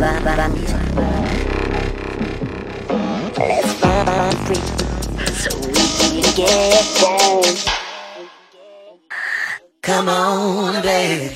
Let's run free so we can get home. Come on, babe.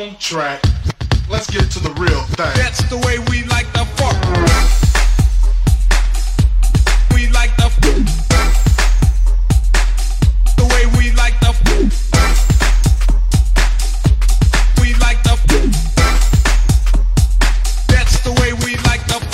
wrong track. Let's get to the real thing. That's the way we like the fuck. We like the fuck. The way we like the fuck. We like the fuck. That's the way we like the fuck.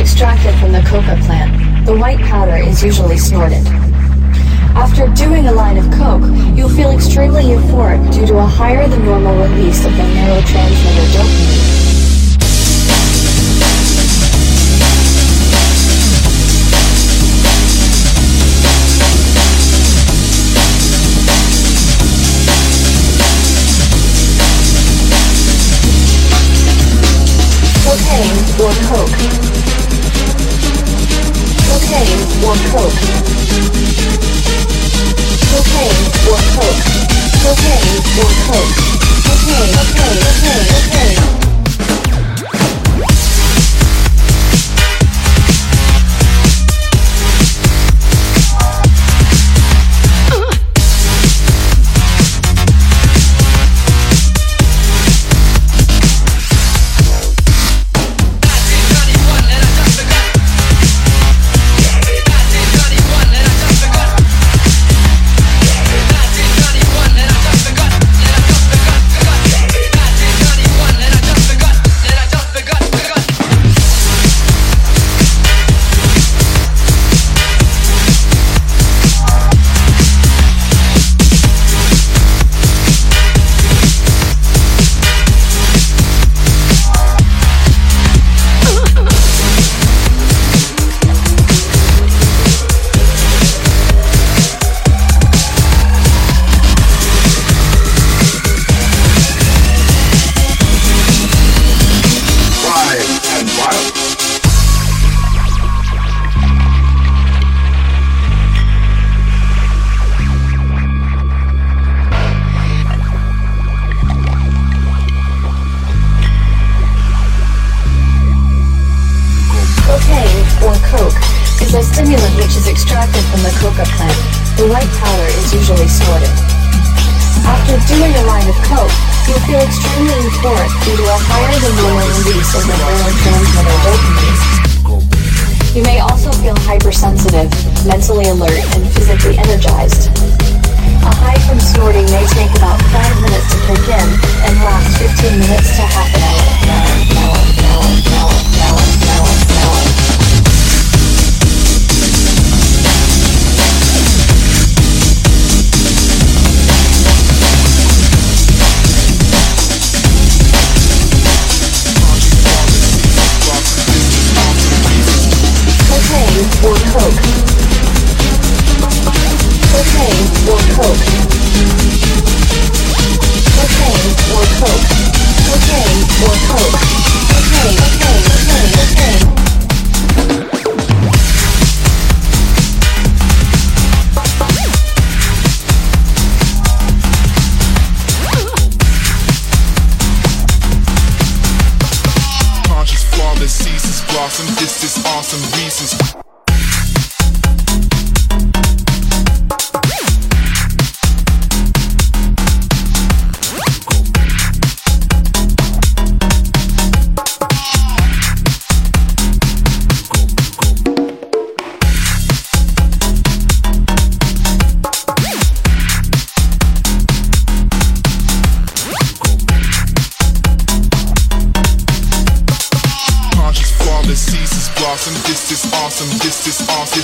Extracted from the coca plant, the white powder is usually snorted. After doing a line of coke, you'll feel extremely euphoric due to a higher than normal release of the neurotransmitter dopamine.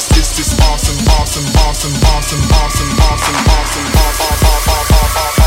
This is awesome.